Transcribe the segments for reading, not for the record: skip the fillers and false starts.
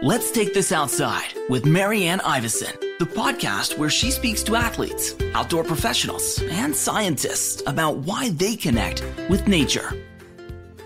Let's Take This Outside with Marianne Iveson, the podcast where she speaks to athletes, outdoor professionals, and scientists about why they connect with nature.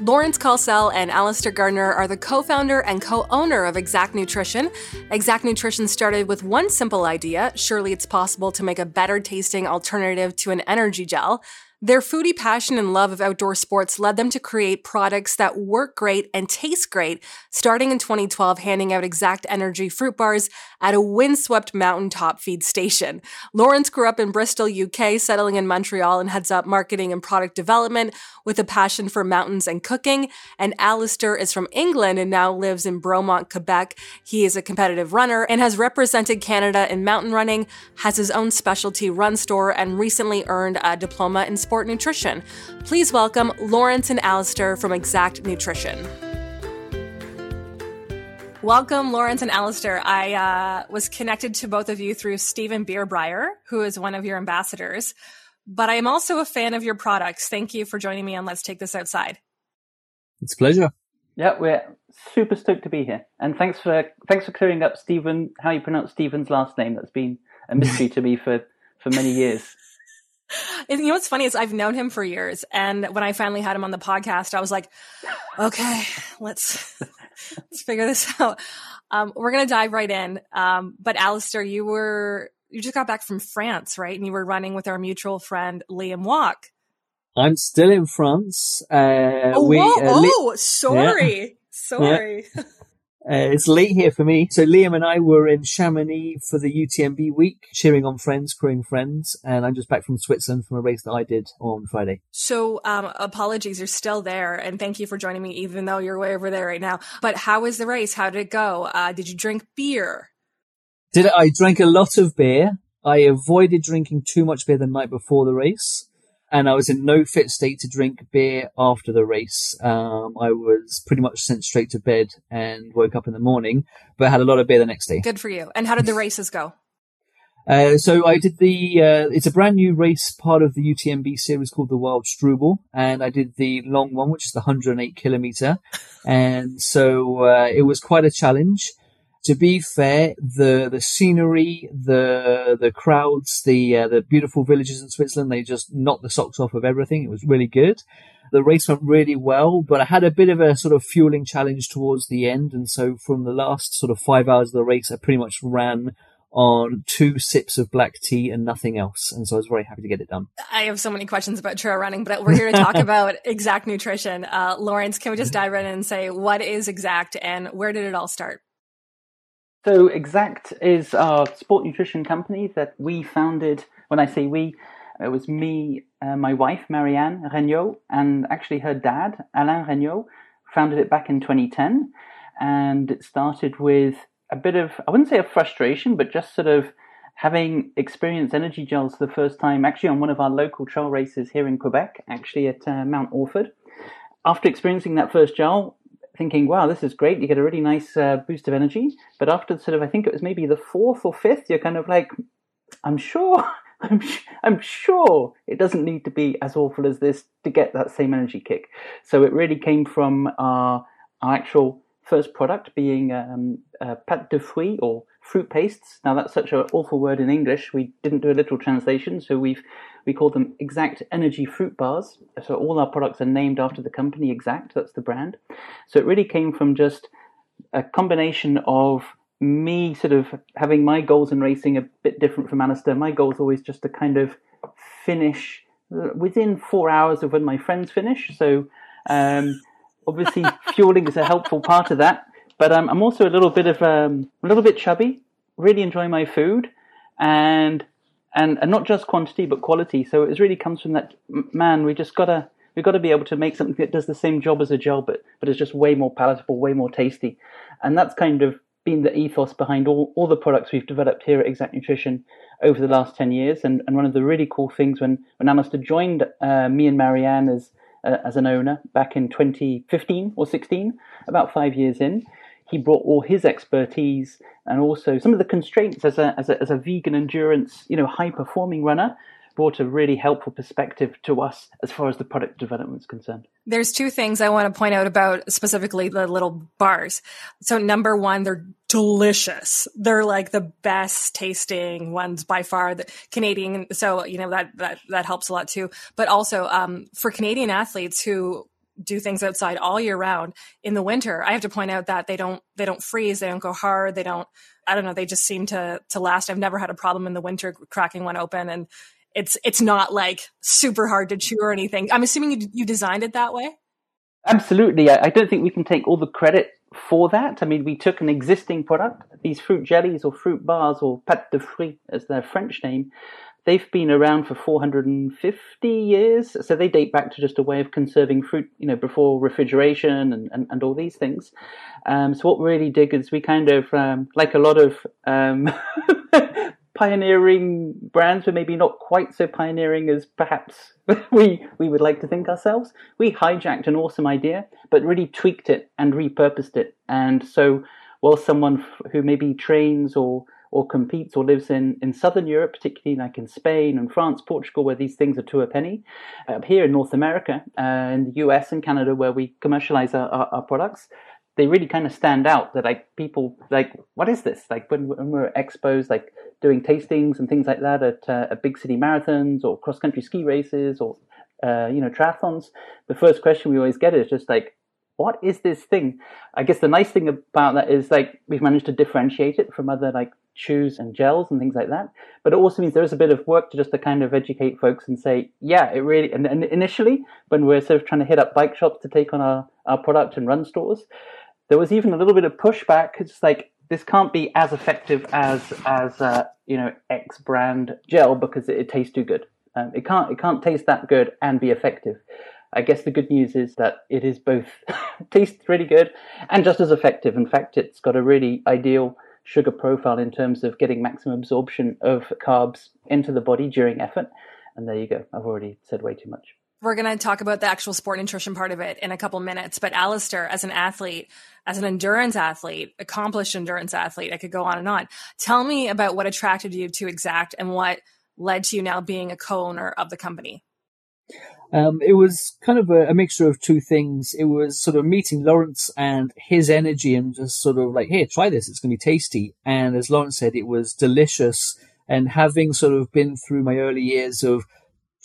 Lawrence Colsell and Alistair Gardner are the co-founder and co-owner of Xact Nutrition. Xact Nutrition started with one simple idea: surely it's possible to make a better tasting alternative to an energy gel. Their foodie passion and love of outdoor sports led them to create products that work great and taste great, starting in 2012, handing out Xact Energy fruit bars at a windswept mountaintop feed station. Lawrence grew up in Bristol, UK, settling in Montreal, and heads up marketing and product development with a passion for mountains and cooking. And Alistair is from England and now lives in Bromont, Quebec. He is a competitive runner and has represented Canada in mountain running, has his own specialty run store, and recently earned a diploma in sport nutrition. Please welcome Lawrence and Alistair from Xact Nutrition. Welcome, Lawrence and Alistair. I was connected to both of you through Stephen Beerbrier, who is one of your ambassadors, but I am also a fan of your products. Thank you for joining me on Let's Take This Outside. It's a pleasure. Yeah, we're super stoked to be here. And thanks for clearing up Stephen, how you pronounce Stephen's last name. That's been a mystery to me for many years. You know what's funny is I've known him for years, and when I finally had him on the podcast, I was like, okay, let's figure this out. We're going to dive right in. But Alistair, you just got back from France, right? And you were running with our mutual friend, Liam Wach. I'm still in France. Sorry. Yeah. It's late here for me. So Liam and I were in Chamonix for the UTMB week, cheering on friends, crewing friends. And I'm just back from Switzerland from a race that I did on Friday. So apologies, you're still there. And thank you for joining me, even though you're way over there right now. But how was the race? How did it go? Did you drink beer? I drank a lot of beer. I avoided drinking too much beer the night before the race. And I was in no fit state to drink beer after the race. I was pretty much sent straight to bed and woke up in the morning, but had a lot of beer the next day. Good for you. And how did the races go? So I did it's a brand new race, part of the UTMB series called the World Struble. And I did the long one, which is the 108 kilometer. And so it was quite a challenge. To be fair, the scenery, the crowds, the beautiful villages in Switzerland, they just knocked the socks off of everything. It was really good. The race went really well, but I had a bit of a sort of fueling challenge towards the end. And so from the last sort of 5 hours of the race, I pretty much ran on 2 sips of black tea and nothing else. And so I was very happy to get it done. I have so many questions about trail running, but we're here to talk about Xact Nutrition. Lawrence, can we just dive right in and say, what is Xact and where did it all start? So Xact is our sport nutrition company that we founded. When I say we, it was me, my wife, Marianne Regnault, and actually her dad, Alain Regnault, founded it back in 2010. And it started with a bit of, I wouldn't say a frustration, but just sort of having experienced energy gels for the first time, actually on one of our local trail races here in Quebec, actually at Mount Orford. After experiencing that first gel, thinking, wow, this is great. You get a really nice boost of energy. But after sort of, I think it was maybe the 4th or 5th, you're kind of like, I'm sure it doesn't need to be as awful as this to get that same energy kick. So it really came from our actual first product being pâte de fruits or fruit pastes. Now that's such an awful word in English. We didn't do a literal translation, so we call them Xact Energy Fruit Bars. So all our products are named after the company Xact. That's the brand. So it really came from just a combination of me sort of having my goals in racing a bit different from Alistair. My goal is always just to kind of finish within 4 hours of when my friends finish. So obviously fueling is a helpful part of that. But I'm also a little bit chubby. Really enjoy my food, and not just quantity but quality. So it really comes from that. Man, we gotta be able to make something that does the same job as a gel, but it's just way more palatable, way more tasty. And that's kind of been the ethos behind all the products we've developed here at Xact Nutrition over the last 10 years. And one of the really cool things when Alistair joined me and Marianne as an owner back in 2015 or 16, about 5 years in. He brought all his expertise and also some of the constraints as a vegan endurance, high performing runner, brought a really helpful perspective to us as far as the product development is concerned. There's two things I want to point out about specifically the little bars. So number one, they're delicious. They're like the best tasting ones by far, the Canadian. So, you know, that helps a lot too. But also for Canadian athletes who do things outside all year round, in the winter, I have to point out that they don't freeze. They don't go hard. They don't, I don't know. They just seem to last. I've never had a problem in the winter cracking one open, and it's not like super hard to chew or anything. I'm assuming you designed it that way. Absolutely. I don't think we can take all the credit for that. I mean, we took an existing product, these fruit jellies or fruit bars or pâte de fruits as their French name. They've been around for 450 years. So they date back to just a way of conserving fruit, you know, before refrigeration and all these things. So what we really dig is we kind of, like a lot of pioneering brands, but maybe not quite so pioneering as perhaps we would like to think ourselves, we hijacked an awesome idea, but really tweaked it and repurposed it. And so while someone who maybe trains or competes or lives in Southern Europe, particularly like in Spain and France, Portugal, where these things are to a penny. Here in North America, in the US and Canada, where we commercialize our products, they really kind of stand out. That like people like, what is this? Like when we're at expos, like doing tastings and things like that at big city marathons or cross-country ski races or triathlons, the first question we always get is just like, what is this thing? I guess the nice thing about that is like we've managed to differentiate it from other like chews and gels and things like that. But it also means there is a bit of work to kind of educate folks and say, yeah, it really, and initially when we're sort of trying to hit up bike shops to take on our product and run stores, there was even a little bit of pushback. It's like, this can't be as effective as X brand gel because it tastes too good. It can't taste that good and be effective. I guess the good news is that it is both tastes really good and just as effective. In fact, it's got a really ideal sugar profile in terms of getting maximum absorption of carbs into the body during effort. And there you go. I've already said way too much. We're going to talk about the actual sport nutrition part of it in a couple minutes. But Alistair, as an athlete, as an endurance athlete, accomplished endurance athlete, I could go on and on. Tell me about what attracted you to Xact and what led to you now being a co-owner of the company. It was kind of a mixture of two things. It was sort of meeting Lawrence and his energy and just sort of like, hey, try this. It's going to be tasty. And as Lawrence said, it was delicious. And having sort of been through my early years of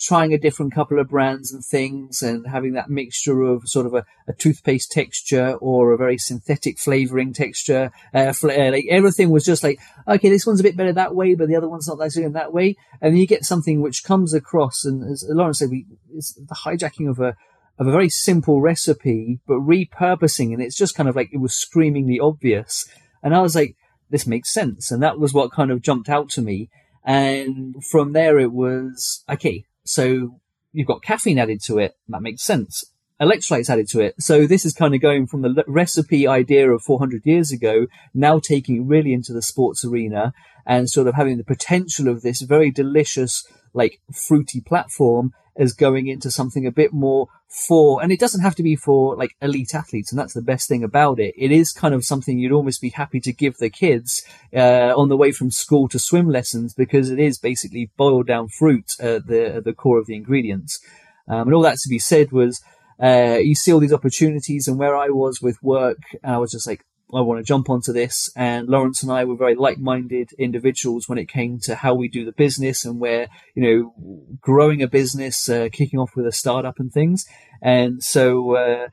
trying a different couple of brands and things and having that mixture of sort of a toothpaste texture or a very synthetic flavoring texture, like everything was just like, okay, this one's a bit better that way, but the other one's not that way. And then you get something which comes across. And as Lawrence said, it's the hijacking of a very simple recipe, but repurposing. And it's just kind of like, it was screamingly obvious. And I was like, this makes sense. And that was what kind of jumped out to me. And from there it was, okay, so you've got caffeine added to it. That makes sense. Electrolytes added to it. So this is kind of going from the recipe idea of 400 years ago, now taking it really into the sports arena and sort of having the potential of this very delicious, like fruity platform as going into something a bit more for, and it doesn't have to be for like elite athletes. And that's the best thing about it. It is kind of something you'd almost be happy to give the kids on the way from school to swim lessons, because it is basically boiled down fruit at the core of the ingredients. And all that to be said was, you see all these opportunities, and where I was with work, I was just like, I want to jump onto this. And Lawrence and I were very like-minded individuals when it came to how we do the business and where, you know, growing a business, kicking off with a startup and things. And so,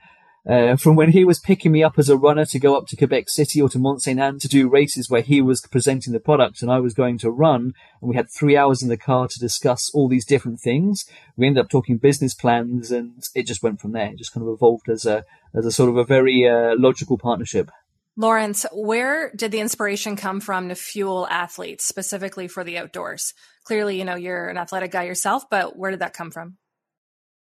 from when he was picking me up as a runner to go up to Quebec City or to Mont-Saint-Anne to do races where he was presenting the product and I was going to run, and we had 3 hours in the car to discuss all these different things, we ended up talking business plans, and it just went from there. It just kind of evolved as a sort of a very logical partnership. Lawrence, where did the inspiration come from to fuel athletes specifically for the outdoors? Clearly, you know, you're an athletic guy yourself, but where did that come from?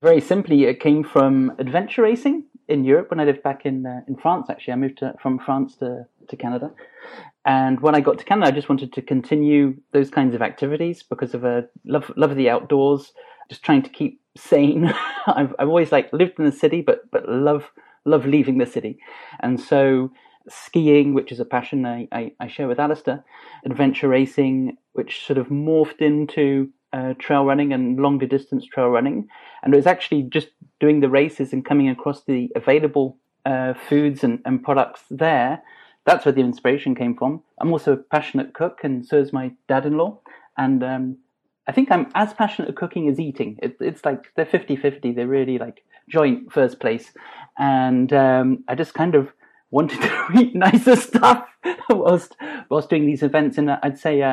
Very simply, it came from adventure racing in Europe when I lived back in France. Actually, I moved from France to Canada. And when I got to Canada, I just wanted to continue those kinds of activities because of a love of the outdoors, just trying to keep sane. I've always like lived in the city, but love leaving the city. And so skiing, which is a passion I share with Alistair, adventure racing, which sort of morphed into trail running and longer distance trail running. And it was actually just doing the races and coming across the available foods and products there. That's where the inspiration came from. I'm also a passionate cook, and so is my dad-in-law. And I think I'm as passionate at cooking as eating. It's like they're 50-50. They're really like joint first place. And I just kind of wanted to eat nicer stuff whilst doing these events. And I'd say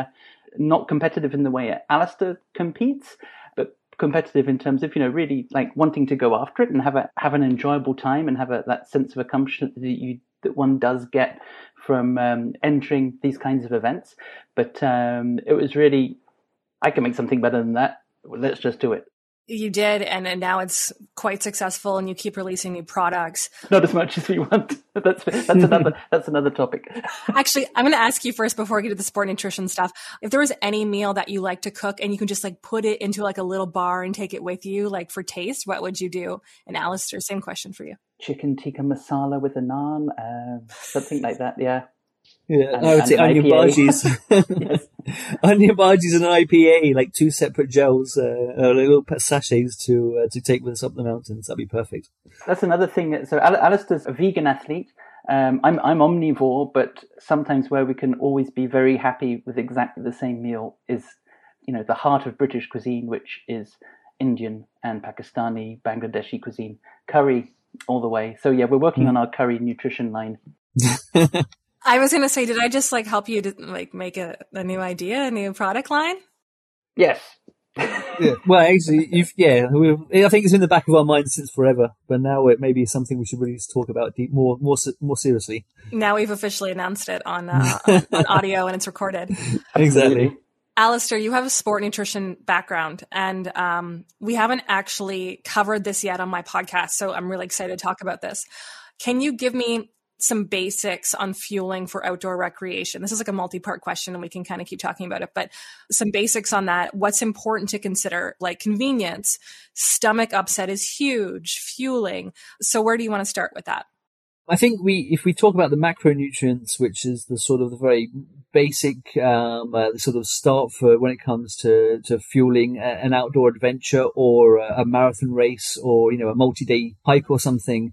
not competitive in the way Alistair competes, but competitive in terms of, you know, really like wanting to go after it and have an enjoyable time and have that sense of accomplishment that one does get from entering these kinds of events. But it was really, I can make something better than that. Let's just do it. You did, and now it's quite successful, and you keep releasing new products. Not as much as we want. That's another topic. Actually, I'm going to ask you first before I get to the sport nutrition stuff. If there was any meal that you like to cook, and you can just like put it into like a little bar and take it with you, like for taste, what would you do? And Alistair, same question for you. Chicken tikka masala with a naan, something like that. Yeah. Yeah, and I would say onion bhajis. Onion bhajis and IPA, like two separate gels, or little sachets to take with us up the mountains. That'd be perfect. That's another thing. So Alistair's a vegan athlete. I'm omnivore, but sometimes where we can always be very happy with exactly the same meal is, you know, the heart of British cuisine, which is Indian and Pakistani, Bangladeshi cuisine, curry all the way. So yeah, we're working on our curry nutrition line. I was going to say, did I just like help you to like make a new idea, a new product line? Yes. Yeah. Well, actually, I think it's in the back of our minds since forever, but now it may be something we should really talk about more seriously. Now we've officially announced it on audio and it's recorded. Exactly. Alistair, you have a sport nutrition background, and we haven't actually covered this yet on my podcast, so I'm really excited to talk about this. Can you give me some basics on fueling for outdoor recreation? This is like a multi-part question, and we can kind of keep talking about it, but some basics on that. What's important to consider, like convenience, stomach upset is huge, fueling. So where do you want to start with that? I think if we talk about the macronutrients, which is the sort of the very basic sort of start for when it comes to fueling an outdoor adventure or a marathon race or, you know, a multi-day hike or something.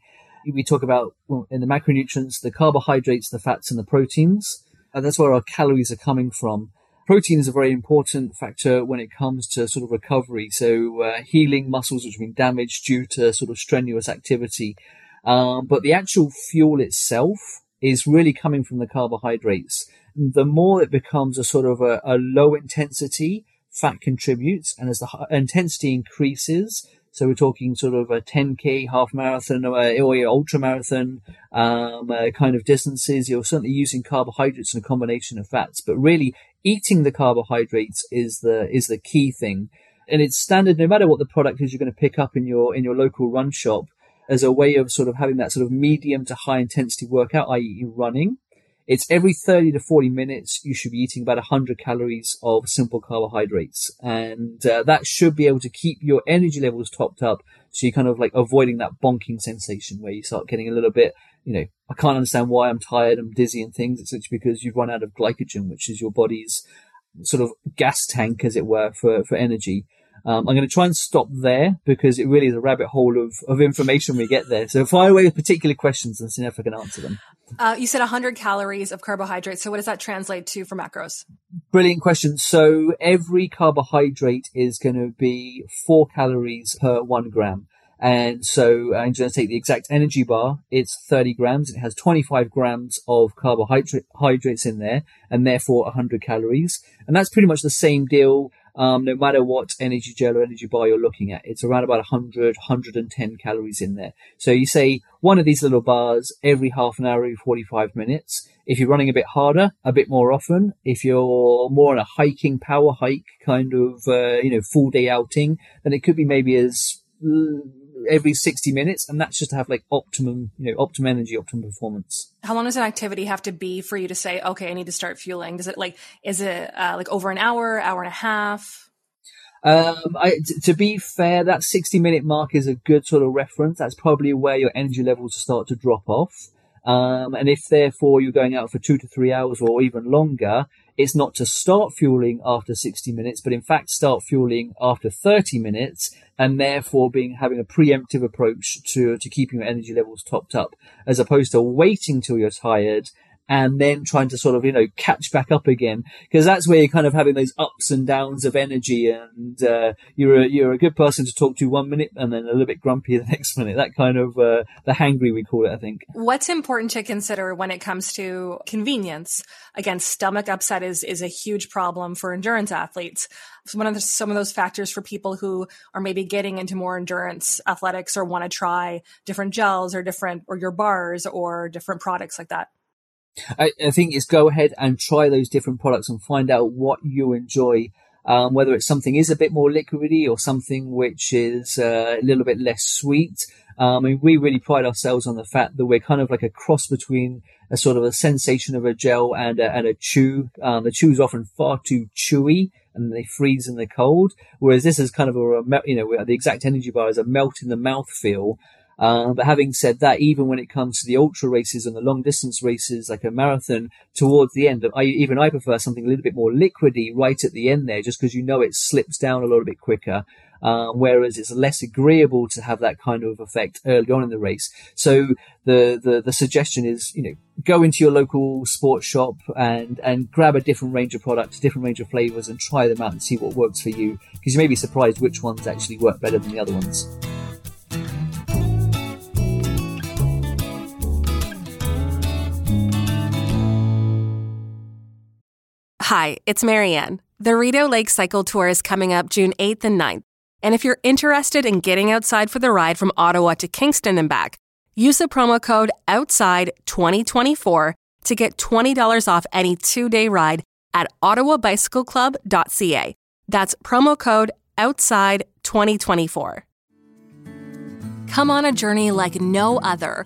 We talk about, well, in the macronutrients, the carbohydrates, the fats, and the proteins. And that's where our calories are coming from. Protein is a very important factor when it comes to sort of recovery. So healing muscles which have been damaged due to sort of strenuous activity. But the actual fuel itself is really coming from the carbohydrates. The more it becomes a sort of a low intensity, fat contributes. And as the intensity increases, so we're talking sort of a 10K half marathon or ultra marathon kind of distances. You're certainly using carbohydrates and a combination of fats, but really eating the carbohydrates is the key thing. And it's standard, no matter what the product is you're going to pick up in your local run shop, as a way of sort of having that sort of medium to high intensity workout, i.e. running. It's every 30 to 40 minutes, you should be eating about 100 calories of simple carbohydrates. And that should be able to keep your energy levels topped up. So you're kind of like avoiding that bonking sensation where you start getting a little bit, you know, I can't understand why I'm tired, I'm dizzy and things. It's because you've run out of glycogen, which is your body's sort of gas tank, as it were, for energy. I'm going to try and stop there because it really is a rabbit hole of information we get there. So fire away with particular questions and see if I can answer them. You said 100 calories of carbohydrates. So what does that translate to for macros? Brilliant question. So every carbohydrate is going to be 4 calories per 1 gram. And so I'm going to take the exact energy bar. It's 30 grams. It has 25 grams of carbohydrates in there and therefore 100 calories. And that's pretty much the same deal. No matter what energy gel or energy bar you're looking at, it's around about 100, 110 calories in there. So you say one of these little bars every half an hour, every 45 minutes. If you're running a bit harder, a bit more often, if you're more on a hiking, power hike kind of, full day outing, then it could be maybe as every 60 minutes. And that's just to have like optimum energy, optimum performance. How long does an activity have to be for you to say, okay, I need to start fueling? Does it like, is it like over an hour, hour and a half? To be fair, that 60-minute mark is a good sort of reference. That's probably where your energy levels start to drop off. And if therefore you're going out for 2 to 3 hours or even longer, it's not to start fueling after 60 minutes, but in fact start fueling after 30 minutes, and therefore having a preemptive approach to keeping your energy levels topped up, as opposed to waiting till you're tired and then trying to sort of, catch back up again. Because that's where you're kind of having those ups and downs of energy, and you're a good person to talk to 1 minute and then a little bit grumpy the next minute. That kind of, the hangry we call it, I think. What's important to consider when it comes to convenience? Again, stomach upset is a huge problem for endurance athletes. Some of those factors for people who are maybe getting into more endurance athletics or want to try different gels or your bars or different products like that. I think it's go ahead and try those different products and find out what you enjoy, whether it's something is a bit more liquidy or something which is a little bit less sweet. We really pride ourselves on the fact that we're kind of like a cross between a sort of a sensation of a gel and a chew. The chew is often far too chewy and they freeze in the cold, whereas this is kind of the Xact energy bar is a melt in the mouth feel. But having said that, even when it comes to the ultra races and the long distance races, like a marathon, towards the end, I prefer something a little bit more liquidy right at the end there, just because it slips down a little bit quicker. Whereas it's less agreeable to have that kind of effect early on in the race. So the suggestion is, go into your local sports shop and grab a different range of products, different range of flavors, and try them out and see what works for you, because you may be surprised which ones actually work better than the other ones. Hi, it's Marianne. The Rideau Lake Cycle Tour is coming up June 8th and 9th. And if you're interested in getting outside for the ride from Ottawa to Kingston and back, use the promo code OUTSIDE2024 to get $20 off any 2-day ride at ottawabicycleclub.ca. That's promo code OUTSIDE2024. Come on a journey like no other,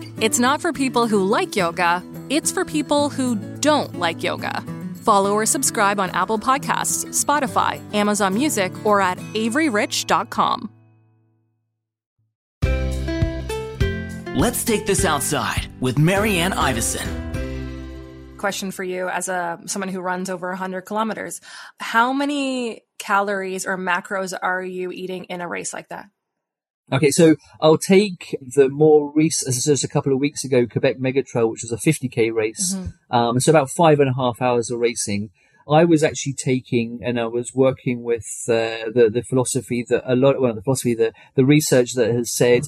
It's not for people who like yoga, it's for people who don't like yoga. Follow or subscribe on Apple Podcasts, Spotify, Amazon Music, or at AveryRich.com. Let's take this outside with Marianne Iveson. Question for you as someone who runs over 100 kilometers. How many calories or macros are you eating in a race like that? Okay, so I'll take the more recent, just a couple of weeks ago, Quebec Megatrail, which was a 50K race. Mm-hmm. So about 5.5 hours of racing. I was actually working with the philosophy that the research that has said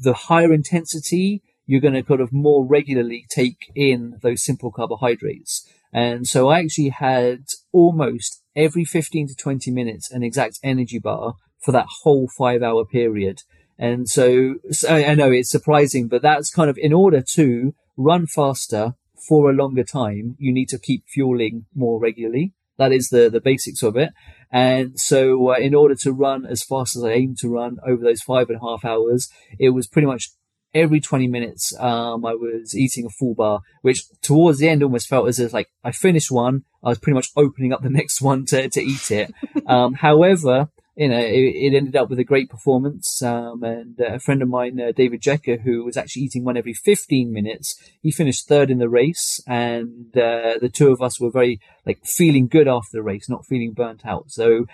the higher intensity, you're going to kind of more regularly take in those simple carbohydrates. And so I actually had almost every 15 to 20 minutes an Xact energy bar for that whole 5-hour period. And so I know it's surprising, but that's kind of, in order to run faster for a longer time, you need to keep fueling more regularly. That is the basics of it. And so in order to run as fast as I aim to run over those 5.5 hours, it was pretty much every 20 minutes I was eating a full bar, which towards the end almost felt as if like I finished one, I was pretty much opening up the next one to eat it. However, it ended up with a great performance. And a friend of mine, David Jecker, who was actually eating one every 15 minutes, he finished third in the race. And the two of us were very feeling good after the race, not feeling burnt out. So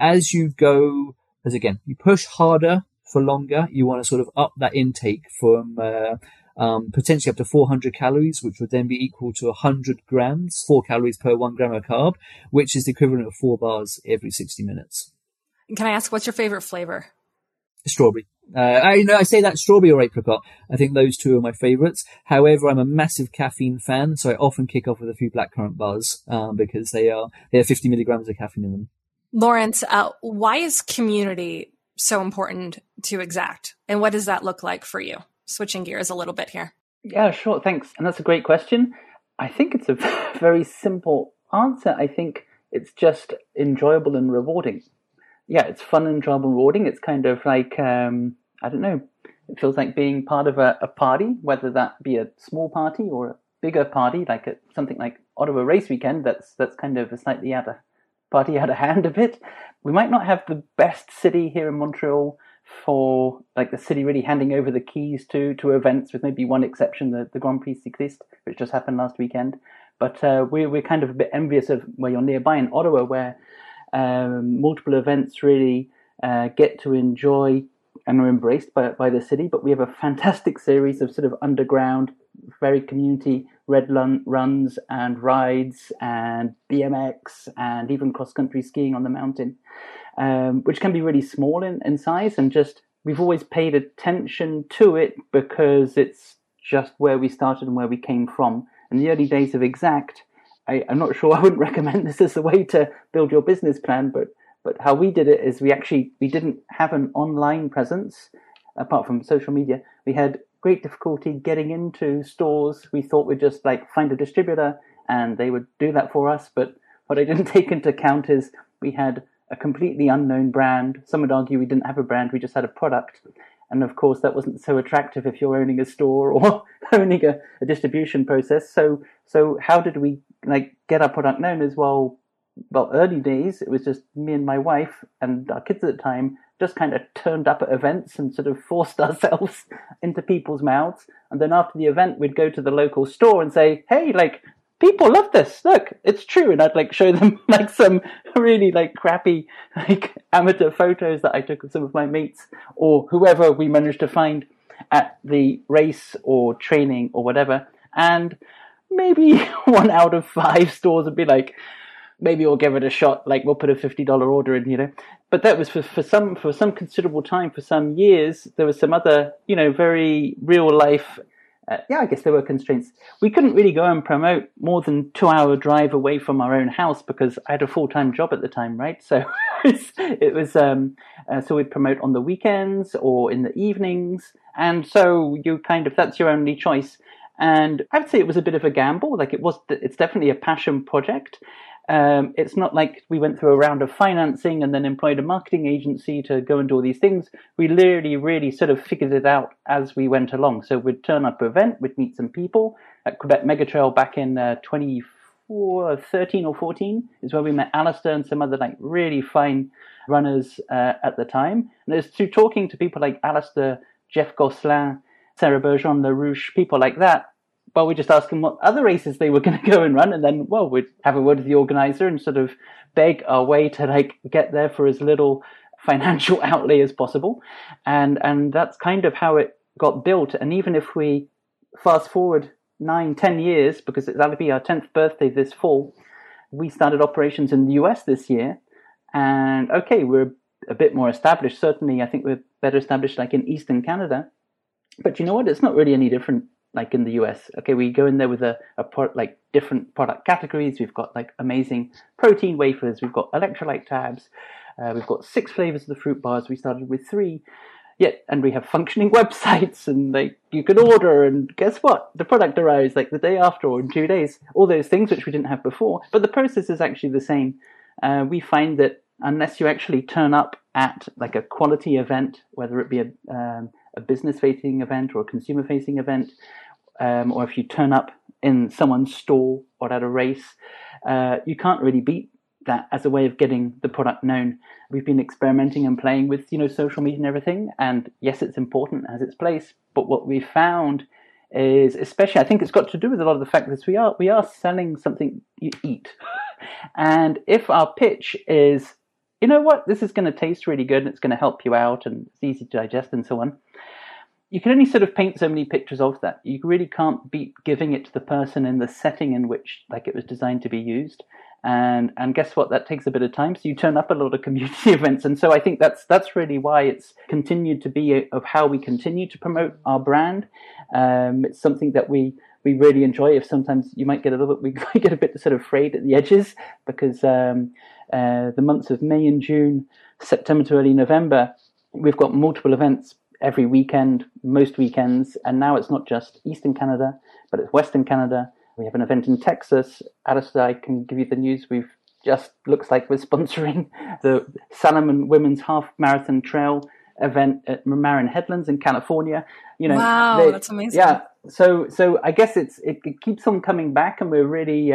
as you go, you push harder for longer, you want to sort of up that intake from potentially up to 400 calories, which would then be equal to 100 grams, 4 calories per 1 gram of carb, which is the equivalent of 4 bars every 60 minutes. Can I ask, what's your favorite flavor? Strawberry. I say that strawberry or apricot. I think those two are my favorites. However, I'm a massive caffeine fan, so I often kick off with a few blackcurrant bars because they have 50 milligrams of caffeine in them. Lawrence, why is community so important to Xact? And what does that look like for you? Switching gears a little bit here. Yeah, sure. Thanks. And that's a great question. I think it's a very simple answer. I think it's just enjoyable and rewarding. Yeah, it's fun and enjoyable and rewarding. It's kind of like, I don't know, it feels like being part of a party, whether that be a small party or a bigger party, like something like Ottawa Race Weekend. That's kind of a slightly out of hand a bit. We might not have the best city here in Montreal for like the city really handing over the keys to events, with maybe one exception, the Grand Prix Cycliste, which just happened last weekend. But we're kind of a bit envious of where you're nearby in Ottawa, where multiple events really get to enjoy and are embraced by the city. But we have a fantastic series of sort of underground, very community red runs and rides and BMX and even cross-country skiing on the mountain, which can be really small in size. And just, we've always paid attention to it because it's just where we started and where we came from. In the early days of Xact, I'm not sure, I wouldn't recommend this as a way to build your business plan, but how we did it is we didn't have an online presence apart from social media. We had great difficulty getting into stores. We thought we'd just like find a distributor and they would do that for us. But what I didn't take into account is we had a completely unknown brand. Some would argue we didn't have a brand, we just had a product. And of course, that wasn't so attractive if you're owning a store or owning a distribution process. So how did we like get our product known as well? Well, early days, it was just me and my wife and our kids at the time just kind of turned up at events and sort of forced ourselves into people's mouths. And then after the event, we'd go to the local store and say, hey, like, people love this. Look, it's true. And I'd like show them like some really like crappy like amateur photos that I took of some of my mates or whoever we managed to find at the race or training or whatever. And maybe 1 out of 5 stores would be like, maybe we'll give it a shot, like we'll put a $50 order in, you know. But that was for some considerable time, for some years. There was some other, you know, very real life. I guess there were constraints. We couldn't really go and promote more than 2-hour drive away from our own house because I had a full-time job at the time, right? So it was so we'd promote on the weekends or in the evenings. And so you kind of, that's your only choice. And I'd say it was a bit of a gamble. Like it's definitely a passion project. It's not like we went through a round of financing and then employed a marketing agency to go and do all these things. We literally really sort of figured it out as we went along. So we'd turn up an event, we'd meet some people at Quebec Megatrail back in 2013 or 14 is where we met Alistair and some other like really fine runners at the time. And it's through talking to people like Alistair, Jeff Gosselin, Sarah Bergeron LaRouche, people like that. Well, we just asked them what other races they were going to go and run. And then, well, we'd have a word with the organizer and sort of beg our way to like get there for as little financial outlay as possible. And that's kind of how it got built. And even if we fast forward 9-10 years, because that'll be our 10th birthday this fall, we started operations in the US this year. And okay, we're a bit more established. Certainly, I think we're better established like in Eastern Canada. But you know what? It's not really any different. Like in the US, okay, we go in there with a different product categories. We've got like amazing protein wafers. We've got electrolyte tabs. We've got 6 flavors of the fruit bars. We started with 3. And we have functioning websites, and like you can order, and guess what? The product arrives like the day after or in 2 days. All those things which we didn't have before. But the process is actually the same. We find that unless you actually turn up at like a quality event, whether it be a business-facing event or a consumer-facing event, or if you turn up in someone's store or at a race, you can't really beat that as a way of getting the product known. We've been experimenting and playing with, you know, social media and everything. And yes, it's important, as its place. But what we found is, especially, I think it's got to do with a lot of the fact that we are selling something you eat. And if our pitch is, you know what, this is going to taste really good and it's going to help you out and it's easy to digest and so on, you can only sort of paint so many pictures of that. You really can't beat giving it to the person in the setting in which like it was designed to be used. And guess what? That takes a bit of time. So you turn up a lot of community events. And so I think that's really why it's continued to be of how we continue to promote our brand. It's something that we really enjoy. If sometimes you might get a bit sort of frayed at the edges because the months of May and June, September to early November, we've got multiple events every weekend, most weekends. And now it's not just Eastern Canada, but it's Western Canada. We have an event in Texas. Alistair, I can give you the news. We've just, looks like we're sponsoring the Salomon Women's Half Marathon Trail event at Marin Headlands in California. You know, wow, that's amazing. Yeah. So I guess it keeps on coming back, and we're really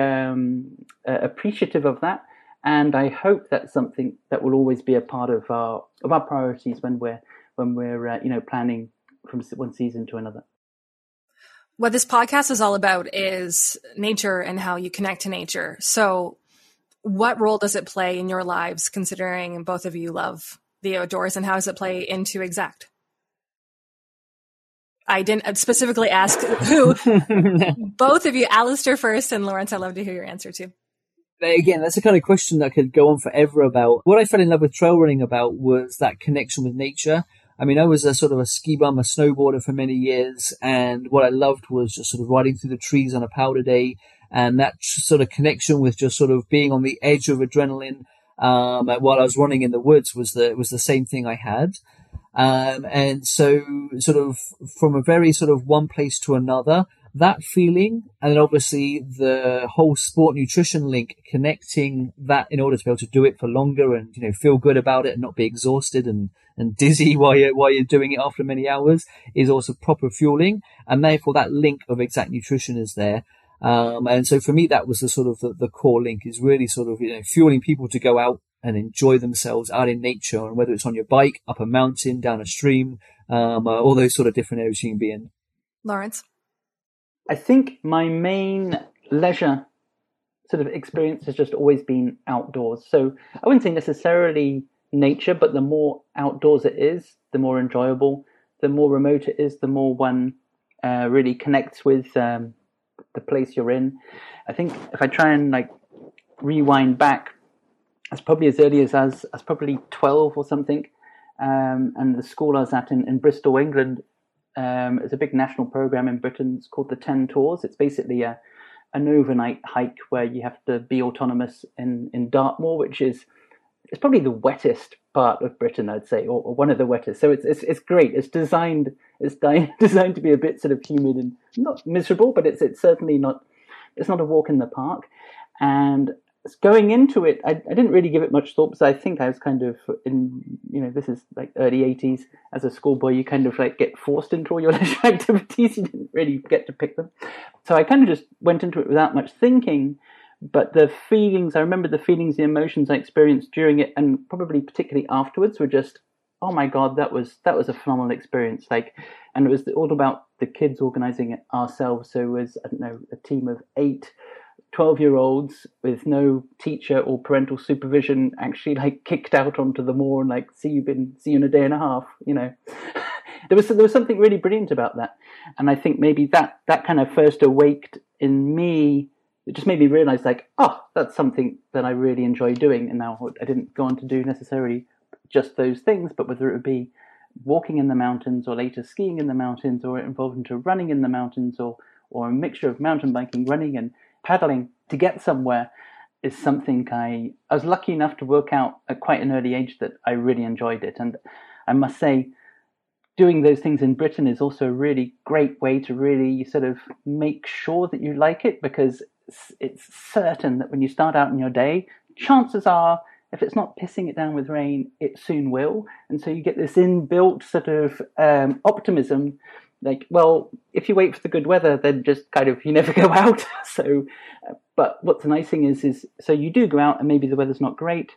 appreciative of that. And I hope that's something that will always be a part of our priorities when we're planning from one season to another. What this podcast is all about is nature and how you connect to nature. So what role does it play in your lives, considering both of you love the outdoors, and how does it play into Xact? I didn't specifically ask who. Both of you, Alistair first, and Lawrence, I'd love to hear your answer too. Again, that's the kind of question that could go on forever about. What I fell in love with trail running about was that connection with nature. I mean, I was a sort of a ski bum, a snowboarder for many years, and what I loved was just sort of riding through the trees on a powder day, and that sort of connection with just sort of being on the edge of adrenaline while I was running in the woods was the same thing I had. And so sort of from a very sort of one place to another, that feeling, and then obviously the whole sport nutrition link, connecting that in order to be able to do it for longer and, you know, feel good about it and not be exhausted and dizzy while you're doing it after many hours, is also proper fueling. And therefore that link of Xact Nutrition is there. And so for me, that was the sort of the core link, is really sort of, you know, fueling people to go out and enjoy themselves out in nature, and whether it's on your bike, up a mountain, down a stream, all those sort of different areas you can be in. Lawrence? I think my main leisure sort of experience has just always been outdoors. So I wouldn't say necessarily nature, but the more outdoors it is, the more enjoyable, the more remote it is, the more one really connects with the place you're in. I think if I try and like rewind back, as probably as early as I was probably 12 or something, and the school I was at in Bristol, England, it's a big national program in Britain. It's called the 10 Tours. It's basically an overnight hike where you have to be autonomous in Dartmoor, which is, it's probably the wettest part of Britain, I'd say, or one of the wettest. So it's great. It's designed to be a bit sort of humid and not miserable, but it's certainly not, it's not a walk in the park. And going into it, I didn't really give it much thought, because I think I was kind of in, you know, this is like early 80s. As a schoolboy, you kind of like get forced into all your leisure activities. You didn't really get to pick them. So I kind of just went into it without much thinking. But the feelings, I remember the feelings, the emotions I experienced during it, and probably particularly afterwards, were just, oh my God, that was a phenomenal experience. Like, and it was all about the kids organizing it ourselves. So it was, I don't know, a team of 8 12-year-olds with no teacher or parental supervision, actually like kicked out onto the moor and like, see you in a day and a half, you know. there was something really brilliant about that, and I think maybe that kind of first awaked in me. It just made me realize, like, oh, that's something that I really enjoy doing. And now I didn't go on to do necessarily just those things, but whether it would be walking in the mountains, or later skiing in the mountains, or involved into running in the mountains, or a mixture of mountain biking, running, and paddling to get somewhere, is something I was lucky enough to work out at quite an early age that I really enjoyed it. And I must say, doing those things in Britain is also a really great way to really sort of make sure that you like it, because it's certain that when you start out in your day, chances are, if it's not pissing it down with rain, it soon will. And so you get this inbuilt sort of optimism, like, well, if you wait for the good weather, then just kind of, you never go out. So, but what's the nice thing is so you do go out, and maybe the weather's not great,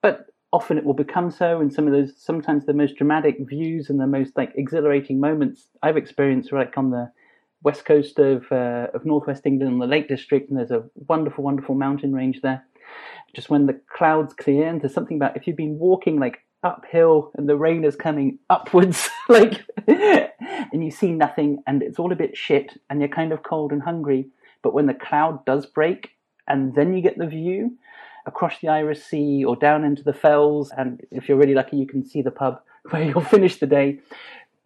but often it will become so. And sometimes the most dramatic views and the most like exhilarating moments I've experienced were like on the west coast of northwest England, in the Lake District, and there's a wonderful, wonderful mountain range there. Just when the clouds clear, and there's something about, if you've been walking like uphill and the rain is coming upwards, like, and you see nothing and it's all a bit shit and you're kind of cold and hungry, but when the cloud does break and then you get the view across the Irish Sea or down into the fells, and if you're really lucky you can see the pub where you'll finish the day,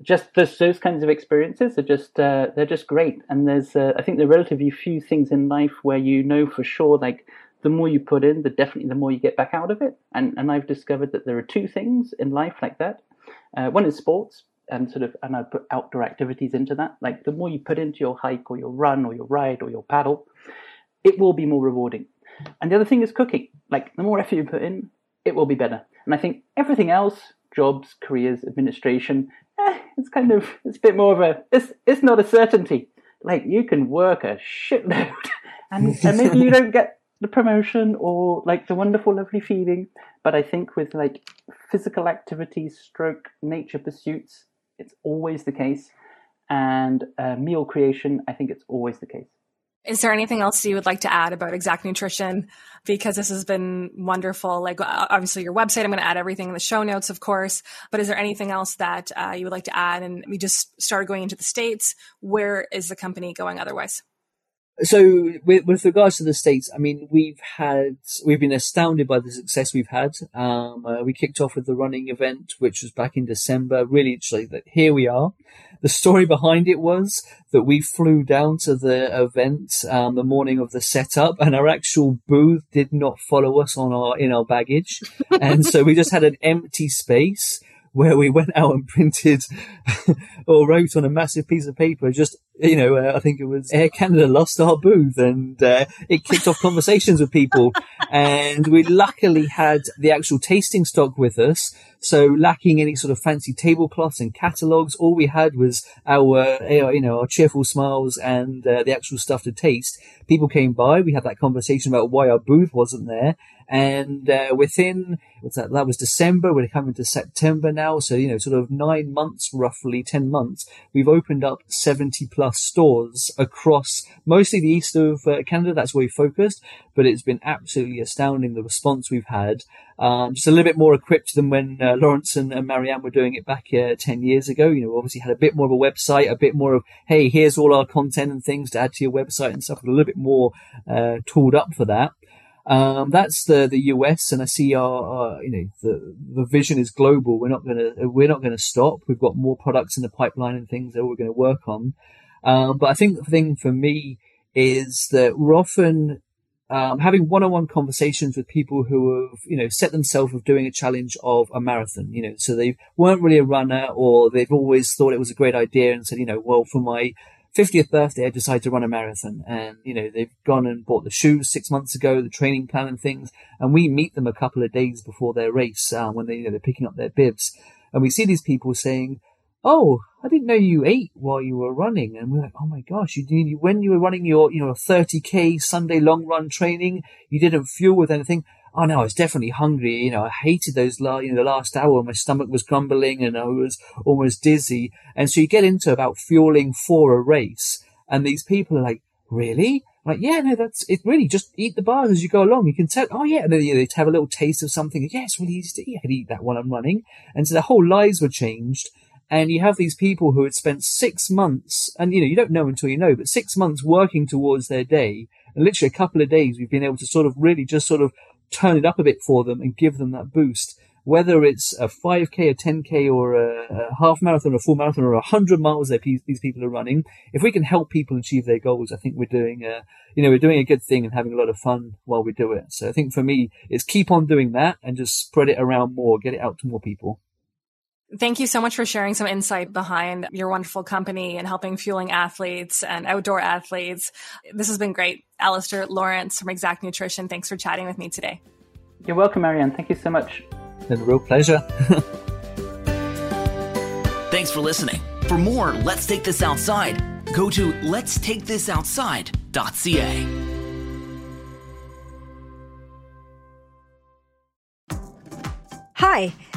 just those kinds of experiences are just they're just great. And there's I think there are relatively few things in life where you know for sure, like, the more you put in, definitely the more you get back out of it. And I've discovered that there are two things in life like that. One is sports, and I put outdoor activities into that. Like the more you put into your hike or your run or your ride or your paddle, it will be more rewarding. And the other thing is cooking. Like the more effort you put in, it will be better. And I think everything else, jobs, careers, administration, it's a bit more of a, it's not a certainty. Like you can work a shitload and maybe you don't get the promotion or like the wonderful, lovely feeling. But I think with like physical activities, stroke, nature pursuits, it's always the case. And meal creation, I think it's always the case. Is there anything else you would like to add about Xact Nutrition? Because this has been wonderful. Like obviously your website, I'm going to add everything in the show notes, of course, but is there anything else that you would like to add? And we just started going into the States. Where is the company going otherwise? So with regards to the States, I mean, we've been astounded by the success we've had. We kicked off with the running event, which was back in December. Really interesting that here we are. The story behind it was that we flew down to the event, the morning of the setup, and our actual booth did not follow us in our baggage. And so we just had an empty space where we went out and printed or wrote on a massive piece of paper, just, you know, I think it was Air Canada lost our booth, and it kicked off conversations with people. And we luckily had the actual tasting stock with us. So lacking any sort of fancy tablecloths and catalogues, all we had was our cheerful smiles and the actual stuff to taste. People came by. We had that conversation about why our booth wasn't there. And within, what's that? That was December. We're coming to September now. So, you know, sort of 9 months, roughly 10 months, we've opened up 70 plus stores across mostly the east of Canada. That's where we focused. But it's been absolutely astounding, the response we've had. Just a little bit more equipped than when Lawrence and Marianne were doing it back 10 years ago. You know, obviously had a bit more of a website, a bit more of, hey, here's all our content and things to add to your website and stuff. A little bit more tooled up for that. That's the US, and I see our the vision is global. We're not gonna stop. We've got more products in the pipeline and things that we're going to work on. But I think the thing for me is that we're often having one-on-one conversations with people who have, you know, set themselves of doing a challenge of a marathon, you know, so they weren't really a runner, or they've always thought it was a great idea and said, you know, well, for my 50th birthday, I decided to run a marathon. And, you know, they've gone and bought the shoes 6 months ago, the training plan and things. And we meet them a couple of days before their race, when they're picking up their bibs. And we see these people saying, oh, I didn't know you ate while you were running. And we're like, oh my gosh, when you were running your, 30K Sunday long run training, you didn't fuel with anything. Oh no, I was definitely hungry. You know, I hated those the last hour. My stomach was grumbling and I was almost dizzy. And so you get into about fueling for a race, and these people are like, really? I'm like, yeah, no, that's it. Really, just eat the bars as you go along. You can tell. Oh yeah, and then they have a little taste of something. Yeah, it's really easy to eat. I could eat that while I'm running. And so their whole lives were changed. And you have these people who had spent 6 months, and you don't know until you know, but 6 months working towards their day. And literally a couple of days, we've been able to sort of really just sort of turn it up a bit for them and give them that boost, whether it's a 5K, a 10K, or a half marathon, a full marathon, or 100 miles that these people are running. If we can help people achieve their goals, I think we're doing a good thing and having a lot of fun while we do it. So I think for me, it's keep on doing that and just spread it around more, get it out to more people. Thank you so much for sharing some insight behind your wonderful company and helping fueling athletes and outdoor athletes. This has been great. Alistair, Lawrence from Xact Nutrition, thanks for chatting with me today. You're welcome, Marianne. Thank you so much. It's been a real pleasure. Thanks for listening. For more Let's Take This Outside, go to letstakethisoutside.ca. Hi,